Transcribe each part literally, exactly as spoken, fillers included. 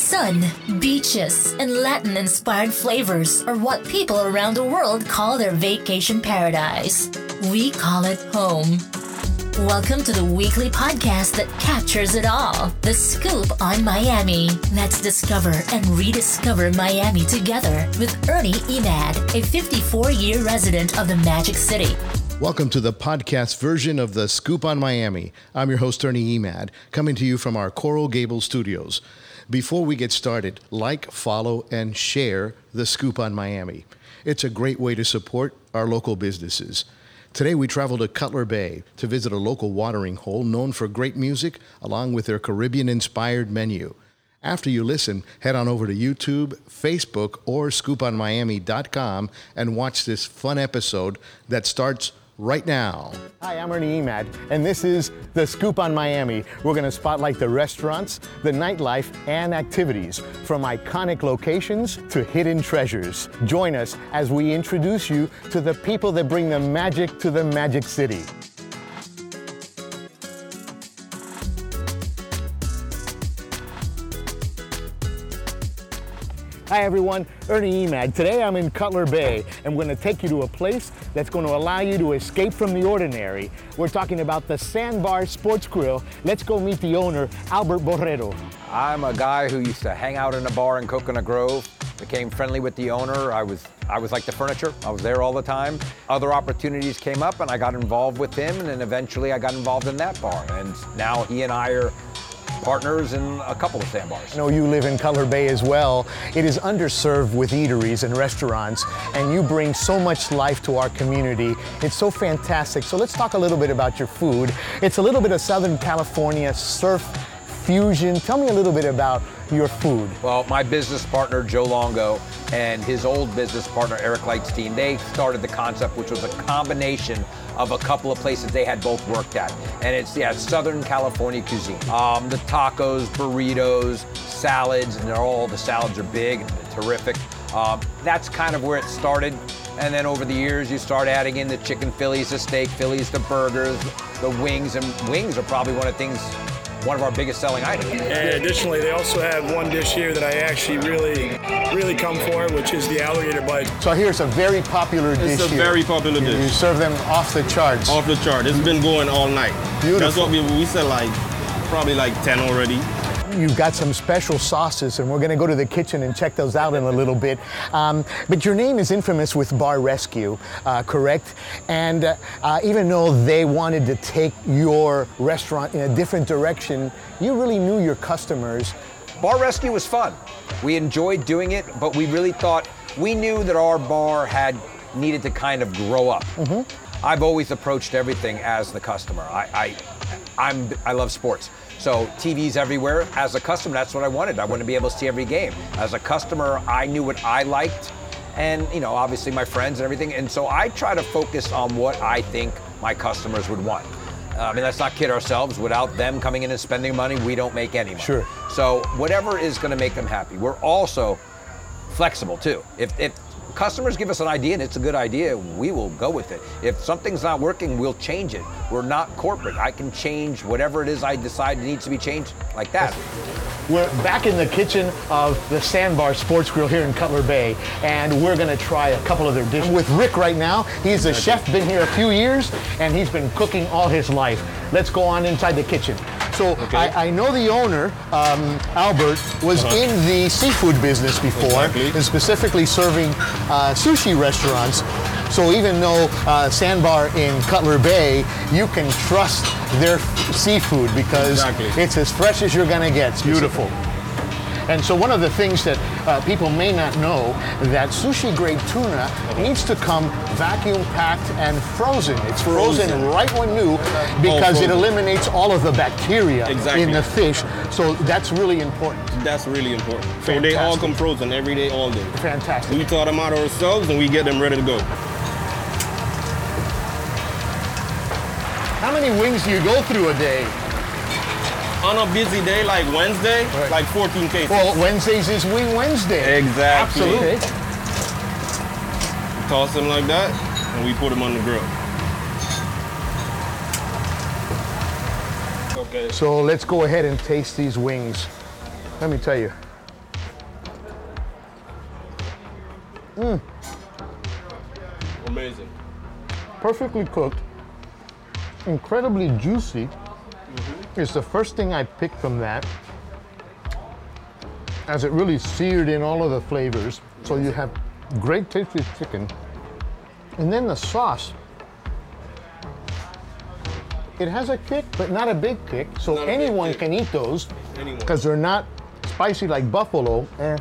Sun, beaches, and Latin-inspired flavors are what people around the world call their vacation paradise. We call it home. Welcome to the weekly podcast that captures it all, The Scoop on Miami. Let's discover and rediscover Miami together with Ernie Emad, a fifty-four-year resident of the Magic City. Welcome to the podcast version of The Scoop on Miami. I'm your host, Ernie Emad, coming to you from our Coral Gables studios. Before we get started, like, follow, and share The Scoop on Miami. It's a great way to support our local businesses. Today, we travel to Cutler Bay to visit a local watering hole known for great music, along with their Caribbean-inspired menu. After you listen, head on over to YouTube, Facebook, or Scoop On Miami dot com and watch this fun episode that starts right now. Hi, I'm Ernie Emad, and this is The Scoop on Miami. We're going to spotlight the restaurants, the nightlife, and activities, from iconic locations to hidden treasures. Join us as we introduce you to the people that bring the magic to the Magic City. Hi everyone, Ernie Emad. Today I'm in Cutler Bay, and we're going to take you to a place that's going to allow you to escape from the ordinary. We're talking about the Sandbar Sports Grill. Let's go meet the owner, Albert Borrero. I'm a guy who used to hang out in a bar in Coconut Grove, became friendly with the owner. I was, I was like the furniture. I was there all the time. Other opportunities came up and I got involved with him, and then eventually I got involved in that bar. And now he and I are partners in a couple of sandbars. I know you live in Cutler Bay as well. It is underserved with eateries and restaurants, and you bring so much life to our community. It's so fantastic. So let's talk a little bit about your food. It's a little bit of Southern California surf fusion. Tell me a little bit about your food. Well, my business partner, Joe Longo, and his old business partner, Eric Lightstein, they started the concept, which was a combination of a couple of places they had both worked at. And it's, yeah, it's Southern California cuisine. Um, the tacos, burritos, salads, and they're all, the salads are big and terrific. Um, that's kind of where it started. And then over the years, you start adding in the chicken Phillies, the steak Phillies, the burgers, the wings, and wings are probably one of the things one of our biggest selling items. And additionally, they also have one dish here that I actually really, really come for, which is the alligator bite. So here's a very popular dish It's a here. very popular you, dish. You serve them off the charts. Off the chart. It's been going all night. Beautiful. That's what we, we said, like, probably like ten already. You've got some special sauces, and we're gonna go to the kitchen and check those out in a little bit. Um, but your name is infamous with Bar Rescue, uh, correct? And uh, uh, even though they wanted to take your restaurant in a different direction, you really knew your customers. Bar Rescue was fun. We enjoyed doing it, but we really thought, we knew that our bar had needed to kind of grow up. Mm-hmm. I've always approached everything as the customer. I, I, I'm, I love sports. So T V's everywhere. As a customer, that's what I wanted. I wanted to be able to see every game. As a customer, I knew what I liked, and you know, obviously my friends and everything. And so I try to focus on what I think my customers would want. I mean, let's not kid ourselves. Without them coming in and spending money, we don't make any money. Sure. So whatever is going to make them happy. We're also flexible too. If, if customers give us an idea and it's a good idea, we will go with it. If something's not working, we'll change it. We're not corporate. I can change whatever it is I decide needs to be changed, like that. We're back in the kitchen of the Sandbar Sports Grill here in Cutler Bay, and we're gonna try a couple of their dishes. I'm with Rick right now. He's a chef, been here a few years, and he's been cooking all his life. Let's go on inside the kitchen. So okay. I, I know the owner, um, Albert, was uh-huh. in the seafood business before, exactly. and specifically serving uh, sushi restaurants. So even though uh, Sandbar in Cutler Bay, you can trust their f- seafood because exactly. it's as fresh as you're gonna get. It's beautiful. And so one of the things that uh, people may not know, that sushi-grade tuna needs to come vacuum-packed and frozen. It's frozen, frozen. right when new because it eliminates all of the bacteria exactly. in the fish. So that's really important. That's really important. Fantastic. So they all come frozen every day, all day. Fantastic. We thaw them out ourselves and we get them ready to go. How many wings do you go through a day? On a busy day like Wednesday, right. like fourteen cases. Well, Wednesdays is Wing Wednesday. Exactly. Absolutely. We toss them like that, and we put them on the grill. Okay. So let's go ahead and taste these wings. Let me tell you, Mm. Amazing. Perfectly cooked, incredibly juicy. Mm-hmm. It's the first thing I picked from that, as it really seared in all of the flavors. Yes. So you have great tasty chicken. And then the sauce, it has a kick, but not a big kick. So not anyone kick. can eat those because they're not spicy like buffalo. Eh.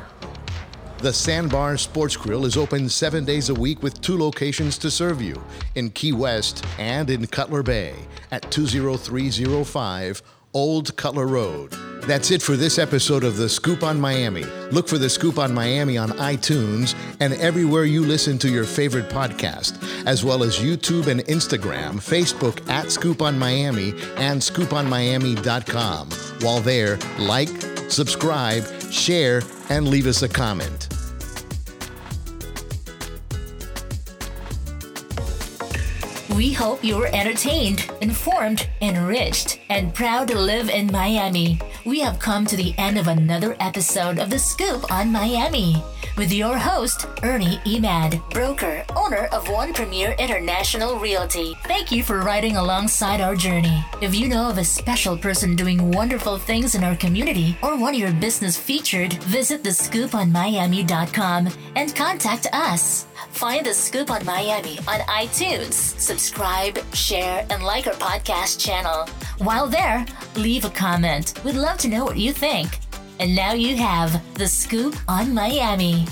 The Sandbar Sports Grill is open seven days a week with two locations to serve you, in Key West and in Cutler Bay at two oh three oh five Old Cutler Road. That's it for this episode of The Scoop on Miami. Look for The Scoop on Miami on iTunes and everywhere you listen to your favorite podcast, as well as YouTube and Instagram, Facebook at Scoop on Miami and Scoop On Miami dot com. While there, like, subscribe, share, and leave us a comment. We hope you were entertained, informed, enriched, and proud to live in Miami. We have come to the end of another episode of The Scoop on Miami with your host, Ernie Emad, broker, owner of One Premier International Realty. Thank you for riding alongside our journey. If you know of a special person doing wonderful things in our community or want your business featured, visit the scoop on miami dot com and contact us. Find The Scoop on Miami on iTunes. Subscribe, share, and like our podcast channel. While there, leave a comment. We'd love to know what you think. And now you have The Scoop on Miami.